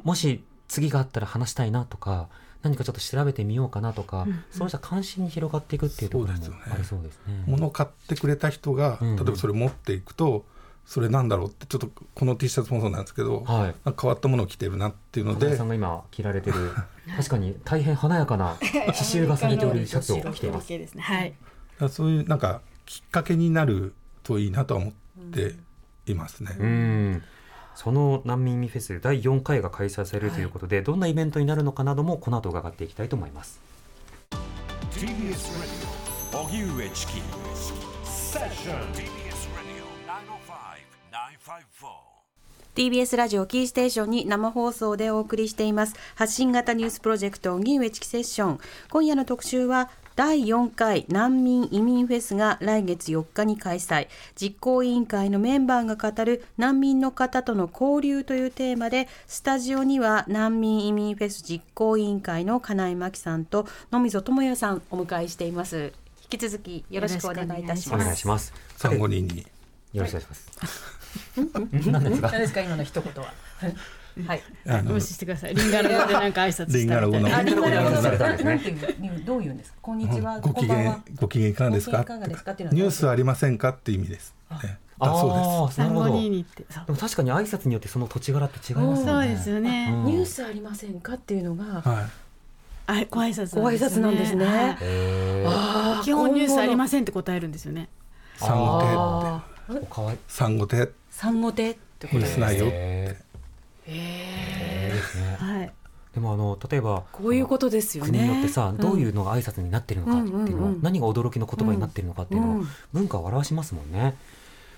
もし次があったら話したいなとか何かちょっと調べてみようかなとか、うん、そうした関心に広がっていくっていうところもありそうですね。物を買ってくれた人が例えばそれを持っていくと、うんうん、それなんだろうってちょっとこの T シャツもそうなんですけど、はい、なんか変わったものを着てるなっていうので、田中さんが今着られてる確かに大変華やかな刺繍がされておるシャツを着ています。はい、そういうなんかきっかけになるといいなとは思っていますね。うん、その難民フェスだいよんかいが開催されるということで、はい、どんなイベントになるのかなどもこの後伺っていきたいと思います。 ティービーエス ラジオ荻上チキセッション、ティービーエス ラジオキーステーションに生放送でお送りしています発信型ニュースプロジェクト荻上チキセッション。今夜の特集はだいよんかい難民移民フェスが来月よっかに開催、実行委員会のメンバーが語る難民の方との交流というテーマで、スタジオには難民移民フェス実行委員会の金井真紀さんと野溝智也さんお迎えしています。引き続きよろしくお願いいたします。お願いします。さんごにんによろしくお願いします。何ですか何ですか今の一言は。はい、無視してください。リンガル語でなんか挨拶したみたいな。あ、リンガル語のなんていうどういうんですか。こんにちは、ご機嫌ご機嫌いかがですか。ニュースありませんかっていう意味です。あ、そうです。なるほど。でも確かに挨拶によってその土地柄って違いますよね。そうですよね。ニュースありませんかっていうのが。はい。あ、ご挨拶なんですね。基本ニュースありませんって答えるんですよね。産後亭。産後亭。産後亭ってことですないよって、えーえーですね。はい、でもあの例えばこういうことですよね。国によってさ、うん、どういうのが挨拶になってるのかっていうのは、うんうん、何が驚きの言葉になってるのかっていうのは、うん、文化を表しますもんね。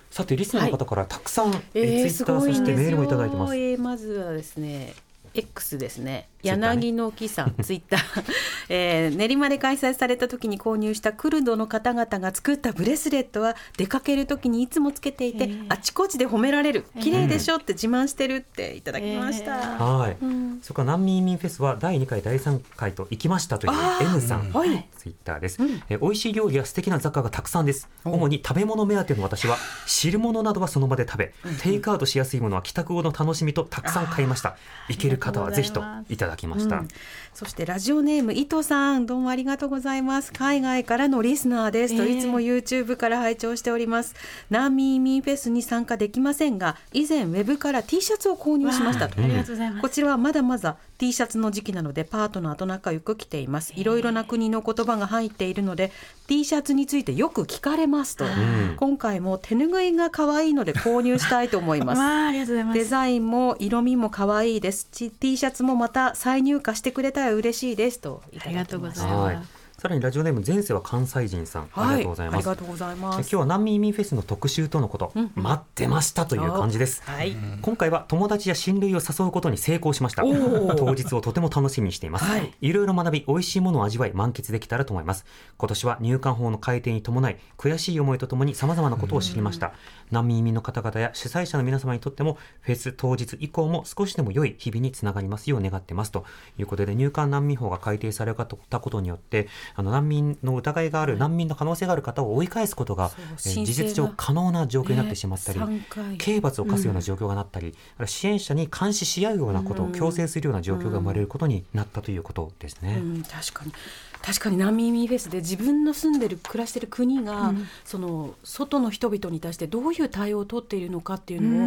さてリスナーの方からたくさん、はい、えー、ツイッター、えー、そしてメールもいただいてます。えー、まずはですねX ですね、柳の木さんツイッター、えー、練馬で開催された時に購入したクルドの方々が作ったブレスレットは出かける時にいつもつけていて、えー、あちこちで褒められる、綺麗でしょって自慢してるっていただきました。えー、はい、うん、それから難民移民フェスはだいにかいだいさんかいと行きましたという M さん、はい、ツイッターです。うん、えー、美味しい料理や素敵な雑貨がたくさんです。主に食べ物目当ての私は汁物などはその場で食べ、うん、テイクアウトしやすいものは帰宅後の楽しみとたくさん買いました。行ける方はぜひといただきました。うん、そしてラジオネーム伊藤さん、どうもありがとうございます。海外からのリスナーですと、えー、いつも YouTube から拝聴しております。難民移民フェスに参加できませんが以前ウェブから T シャツを購入しましたと。ありがとうございます。こちらはまだまだ T シャツの時期なのでパートナーと仲良く着ています。いろいろな国の言葉が入っているので T シャツについてよく聞かれますと。うん、今回も手ぬぐいが可愛いので購入したいと思います。ありがとうございます。デザインも色味も可愛いです。T シャツもまた再入荷してくれたら嬉しいですといただきました。はい、さらにラジオネーム前世は関西人さん、はい、ありがとうございます。今日は難民移民フェスの特集とのこと、うん、待ってましたという感じです。はい、今回は友達や親類を誘うことに成功しました。当日をとても楽しみにしています。はい、いろいろ学び美味しいものを味わい満喫できたらと思います。今年は入管法の改定に伴い悔しい思いとともに様々なことを知りました。うん、難民移民の方々や主催者の皆様にとってもフェス当日以降も少しでも良い日々につながりますよう願ってますということで、入管難民法が改定されたことによってあの難民の疑いがある、はい、難民の可能性がある方を追い返すことが、えー、事実上可能な状況になってしまったり、えー、刑罰を課すような状況がなったり、うん、支援者に監視し合うようなことを強制するような状況が生まれることになったということですね。うんうん、確かに確かに難民移民フェスで自分の住んでる暮らしてる国が、うん、その外の人々に対してどういう対応を取っているのかっていうの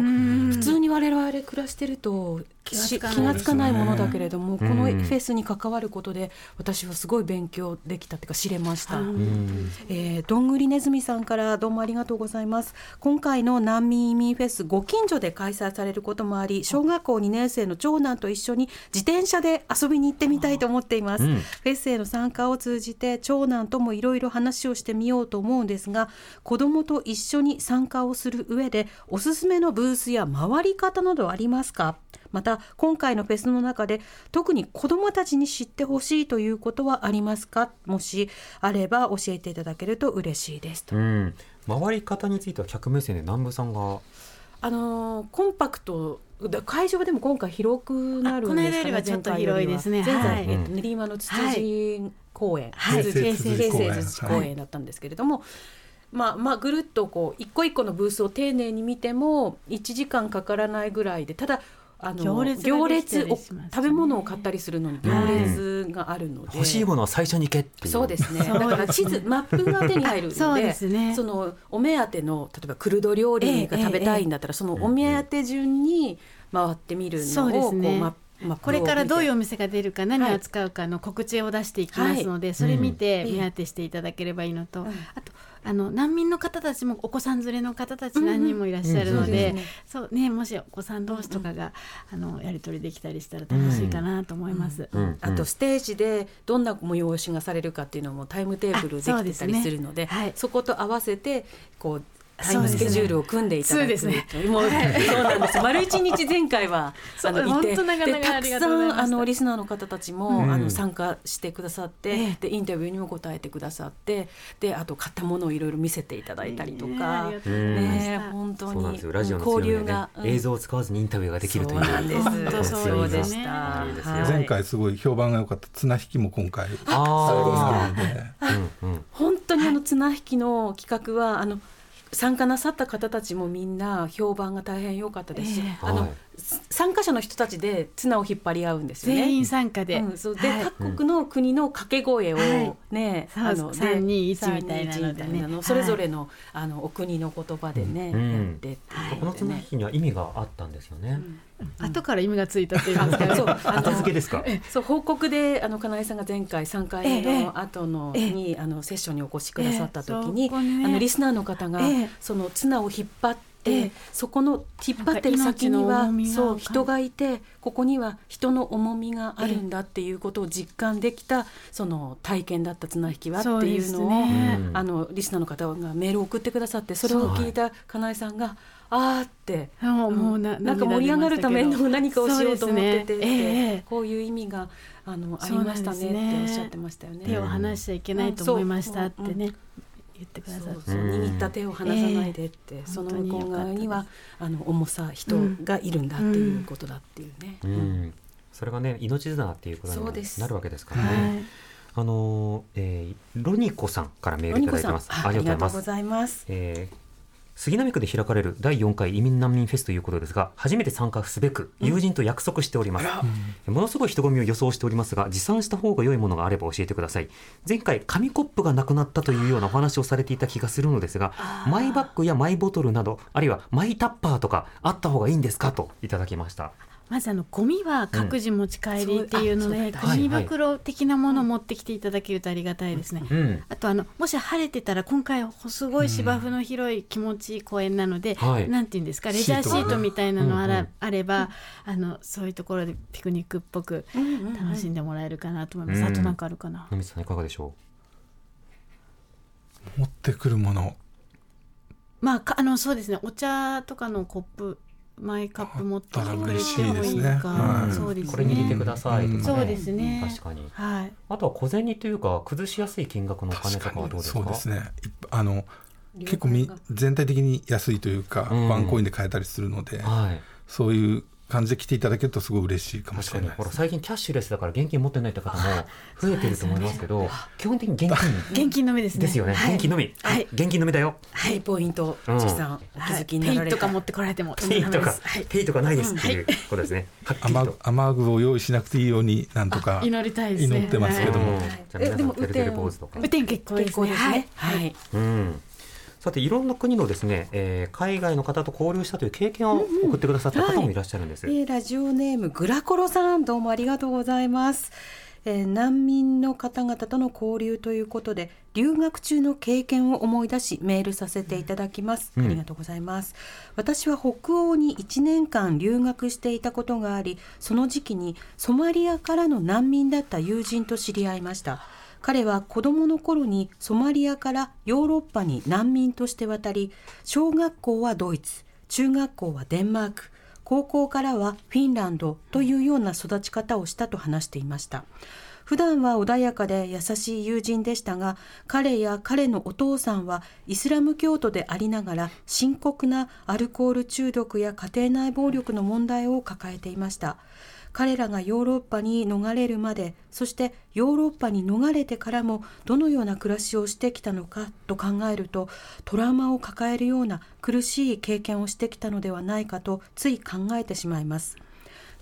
を普通に我々暮らしてると気がつかないものだけれども、うん、このフェスに関わることで私はすごい勉強できたというか知れました、うん。えー、どんぐりねずみさんからどうもありがとうございます。今回の難民移民フェスご近所で開催されることもあり、小学校にねん生の長男と一緒に自転車で遊びに行ってみたいと思っています、うん。フェスへの参加を通じて長男ともいろいろ話をしてみようと思うんですが、子どもと一緒に参加をする上でおすすめのブースや回り方などありますか？また今回のフェスの中で特に子どもたちに知ってほしいということはありますか？もしあれば教えていただけると嬉しいですと、うん、回り方については客目線で南部さんがあのー、コンパクト会場でも今回広くなるんですかね。この間よりはちょっと広いですね。前回、はい、えっと、練馬のつつじ公園、はい、つつじ平成つつじ公園だったんですけれども、はい、まあまあ、ぐるっとこう一個一個のブースを丁寧に見てもいちじかんかからないぐらいで、ただあの行列、行列を食べ物を買ったりするのに行列があるので、うん、欲しいものは最初に行けっていう。そうですね、だから地図マップが手に入るの で, そうです、ね、そのお目当ての例えばクルド料理が食べたいんだったら、ええええ、そのお目当て順に回ってみるのを、うん、こうマップこれからどういうお店が出るか何を扱うかの告知を出していきますので、はい、それ見て見当てしていただければいいのと、うん、あとあの難民の方たちもお子さん連れの方たち何人もいらっしゃるので、もしお子さん同士とかが、うん、あのやり取りできたりしたら楽しいかなと思います、うんうんうん、あとステージでどんな催しがされるかっていうのもタイムテーブルできてたりするの で, そ, で、ね、はい、そこと合わせてこうタイムスケジュールを組んでいただく、丸一日前回はあのいて、でたくさんあのリスナーの方たちも、うん、あの参加してくださって、ええ、でインタビューにも答えてくださって、であと買ったものをいろいろ見せていただいたりとか、えーね、本当に交流が、うん、映像を使わずにインタビューができるという。そうなんです本当そうでした、はい、前回すごい評判が良かった綱引きも今回ああ、うんうん、本当にあの綱引きの企画はあの参加なさった方たちもみんな評判が大変良かったですし、えー、あの、はい、参加者の人たちで綱を引っ張り合うんですよね。全員参加で、うん、そうで、はい、各国の国の掛け声をね、はい、あのさんにいちみたいなのでね、はい、それぞれ の, あのお国の言葉でね、うんうん、やってっていうのでね、この綱引きには意味があったんですよね、うんうん、後から意味がついたっていうんですかね。そうあの後付けですか。そう報告であの金井さんが前回さんかいめの後のに、ええ、あのセッションにお越しくださった時に、ええね、あのリスナーの方が、ええ、その綱を引っ張ってでそこの引っ張ってる先にはそう人がいて、ここには人の重みがあるんだっていうことを実感できたその体験だった綱引きはっていうのを、ね、あのリスナーの方がメールを送ってくださって、それを聞いた金井さんがあーって、うん、もう な, なんか盛り上がるための何かをしようと思ってて、ねえー、こういう意味が あ, のありましたねっておっしゃってましたよね。手を離しちゃいけないと思いましたってね、うんうんうん言ってくださって、そうそう握った手を離さないでって、えー、その向こう側にはあの重さ人がいるんだっていうことだっていうね、うんうんうん、それがね命綱っていうことになるわけですからね、はい、あの、えー、ロニコさんからメールいただいてます。ありがとうございます。杉並区で開かれるだいよんかい移民難民フェスということですが、初めて参加すべく友人と約束しております、うん、ものすごい人混みを予想しておりますが、持参した方が良いものがあれば教えてください。前回紙コップがなくなったというようなお話をされていた気がするのですが、マイバッグやマイボトルなど、あるいはマイタッパーとかあった方がいいんですかといただきました。まずあのゴミは各自持ち帰りっていうので、うん、ゴミ袋的なものを持ってきていただけるとありがたいですね、うん、あとあのもし晴れてたら今回すごい芝生の広い気持ちいい公園なので、うん、なんていうんですかレジャーシートみたいなのあら、うんうん、あればあのそういうところでピクニックっぽく楽しんでもらえるかなと思います、うんうん、あとなんかあるかな。野水さんいかがでしょう。持ってくるもの、まあ、あのそうですねお茶とかのコップマイカップ持ってきてくれてもいいか、これに入れてくださいとかね、そうですね、確かに、はい、あとは小銭というか崩しやすい金額のお金とかはどうですか。そうですね、あの結構全体的に安いというか、うん、ワンコインで買えたりするので、はい、そういう感じで来ていただけるとすごい嬉しいかもしれない、ね、ほら最近キャッシュレスだから現金持ってないって方も増えてると思いますけど、基本的に現金現金のみですね。ですよね、はい、現金のみ、はい、現金のみだよ、はい、ポイントチキさん、うん、お気づきになられた、はい、ペイとか持ってこられてもペイとか、はい、ペイとかないですっていうことですね、はい、雨, 雨具を用意しなくていいようになんとか祈りたいですね、祈ってますけども、はい、じゃあ皆さんテルテルポーズとか雨天結構ですね、はい、はい、うん、さていろんな国のですね、えー、海外の方と交流したという経験を送ってくださった方もいらっしゃるんです、うんうんはい、ラジオネームグラコロさん、どうもありがとうございます。えー、難民の方々との交流ということで留学中の経験を思い出しメールさせていただきます、うん、ありがとうございます。私は北欧にいちねんかん留学していたことがあり、その時期にソマリアからの難民だった友人と知り合いました。彼は子どもの頃にソマリアからヨーロッパに難民として渡り、小学校はドイツ、中学校はデンマーク、高校からはフィンランドというような育ち方をしたと話していました。普段は穏やかで優しい友人でしたが、彼や彼のお父さんはイスラム教徒でありながら深刻なアルコール中毒や家庭内暴力の問題を抱えていました。彼らがヨーロッパに逃れるまで、そしてヨーロッパに逃れてからもどのような暮らしをしてきたのかと考えると、トラウマを抱えるような苦しい経験をしてきたのではないかとつい考えてしまいます。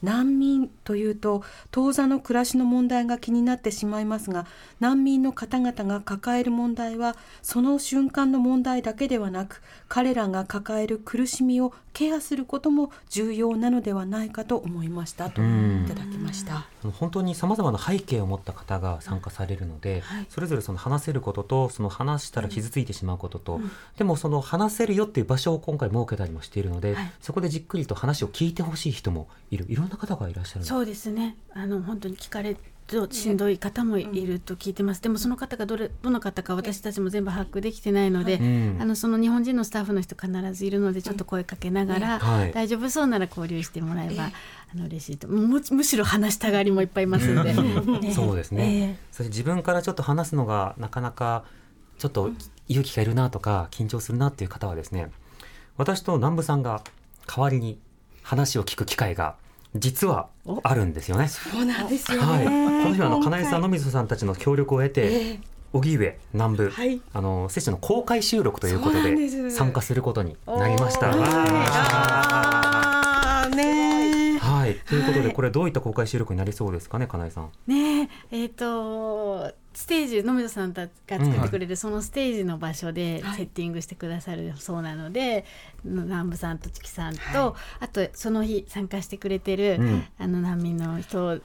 難民というと当座の暮らしの問題が気になってしまいますが、難民の方々が抱える問題はその瞬間の問題だけではなく、彼らが抱える苦しみをケアすることも重要なのではないかと思いましたといただきました。本当に様々な背景を持った方が参加されるので、はい、それぞれその話せることと、その話したら傷ついてしまうことと、うん、でもその話せるよっていう場所を今回設けたりもしているので、はい、そこでじっくりと話を聞いてほしい人もいる、いろんな方がいらっしゃる。そうですね、あの本当に聞かれとしんどい方もいると聞いてます。でもその方が ど, れどの方か私たちも全部把握できてないので、うん、あのその日本人のスタッフの人必ずいるので、ちょっと声かけながら、うんはい、大丈夫そうなら交流してもらえば、えー、あの嬉しいと。 む, むしろ話したがりもいっぱいいますので、うんね、そうですね、えー、それ自分からちょっと話すのがなかなかちょっと勇気がいるなとか緊張するなっていう方はですね、私と南部さんが代わりに話を聞く機会が実はあるんですよね。そうなんですよね、はい、この日はあの金井さん、野水さんたちの協力を得て荻上、えー、南部、はい、あのセッションの公開収録ということで参加することになりました。あーねー、はい、ということでこれどういった公開収録になりそうですかね、金井さん。ねえ、えーとステージ、野水さんが作ってくれるそのステージの場所でセッティングしてくださるそうなので、はい、南部さんと月さんと、はい、あとその日参加してくれてる、うん、あの難民の人の、はい、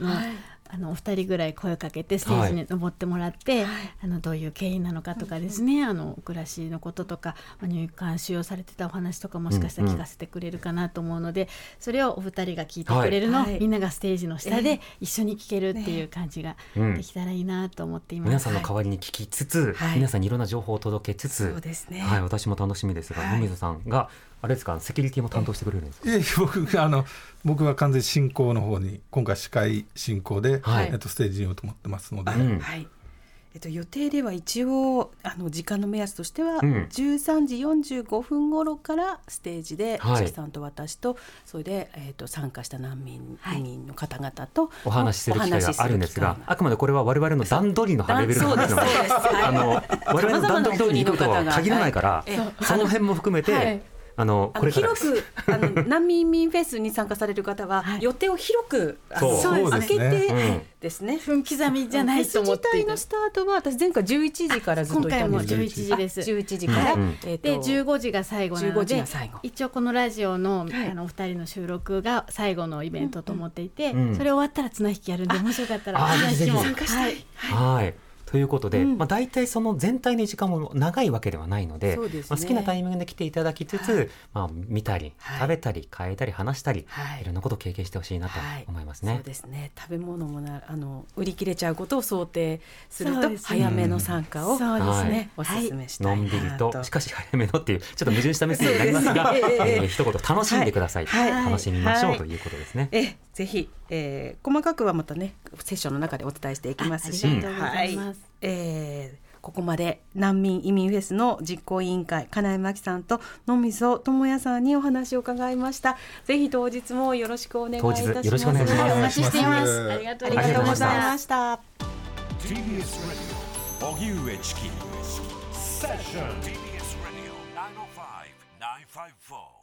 あのお二人ぐらい声をかけてステージに登ってもらって、はい、あのどういう経緯なのかとかですね、はい、あの暮らしのこととか入管収容されてたお話とかもしかしたら聞かせてくれるかなと思うので、うんうん、それをお二人が聞いてくれるのを、はい、みんながステージの下で一緒に聞けるっていう感じができたらいいなと思っています、ね、うん、皆さんの代わりに聞きつつ、はい、皆さんにいろんな情報を届けつつ、そうですね、はい、私も楽しみですが、野水さんがあれですか、セキュリティも担当してくれるんですか。いや僕、あの僕は完全に進行の方に今回司会進行で、はい、えっと、ステージに行こうと思ってますので、うんはい、えっと、予定では一応あの時間の目安としては、うん、じゅうさんじよんじゅうごふん頃からステージで、はい、月さんと私とそれで、えっと、参加した難民の方々とお話しする機会があるんですが、あくまでこれは我々の段取りのレベルの話なので、あの我々の段取り通りに行くとは限らないから、はい、その辺も含めて、はい、あのあの広くあの難民民フェスに参加される方は予定を広く開けてですね、分刻みじゃないと思っていた。フェス自体のスタートは私前回じゅういちじからずっといたんです。今回もじゅういちじです。じゅういちじから、うんうん、えー、とでじゅうごじが最後なので、一応このラジオ の, あのお二人の収録が最後のイベントと思っていて、うんうん、それ終わったら綱引きやるんで、もしよかったら綱引きも参加したい、はいはい、ということで、うん、まあ、大体その全体の時間も長いわけではないの で, で、ね、まあ、好きなタイミングで来ていただきつつ、はい、まあ、見たり食べたり変えたり話したり、はい、いろんなことを経験してほしいなと思います ね,、はいはい、そうですね、食べ物もなあの売り切れちゃうことを想定すると早めの参加を、うん、そうですね、はい、おすすめしたい、はい、のんびりとしかし早めのっていうちょっと矛盾したメッセージになりますが、えーえー、一言楽しんでください、はいはい、楽しみましょう、はい、ということですね、えー、ぜひ、えー、細かくはまたねセッションの中でお伝えしていきますし、ありがとうございます、はい、えー、ここまで難民移民フェスの実行委員会金井真紀さんと野溝智也さんにお話を伺いました。ぜひ当日もよろしくお願いいたします。当日よろしくお願いします。お待ちしています。ありがとうございました。 ティービーエス ラジオ荻上チキセッション ティービーエス ラジオ ナインオーファイブ ナインファイブフォー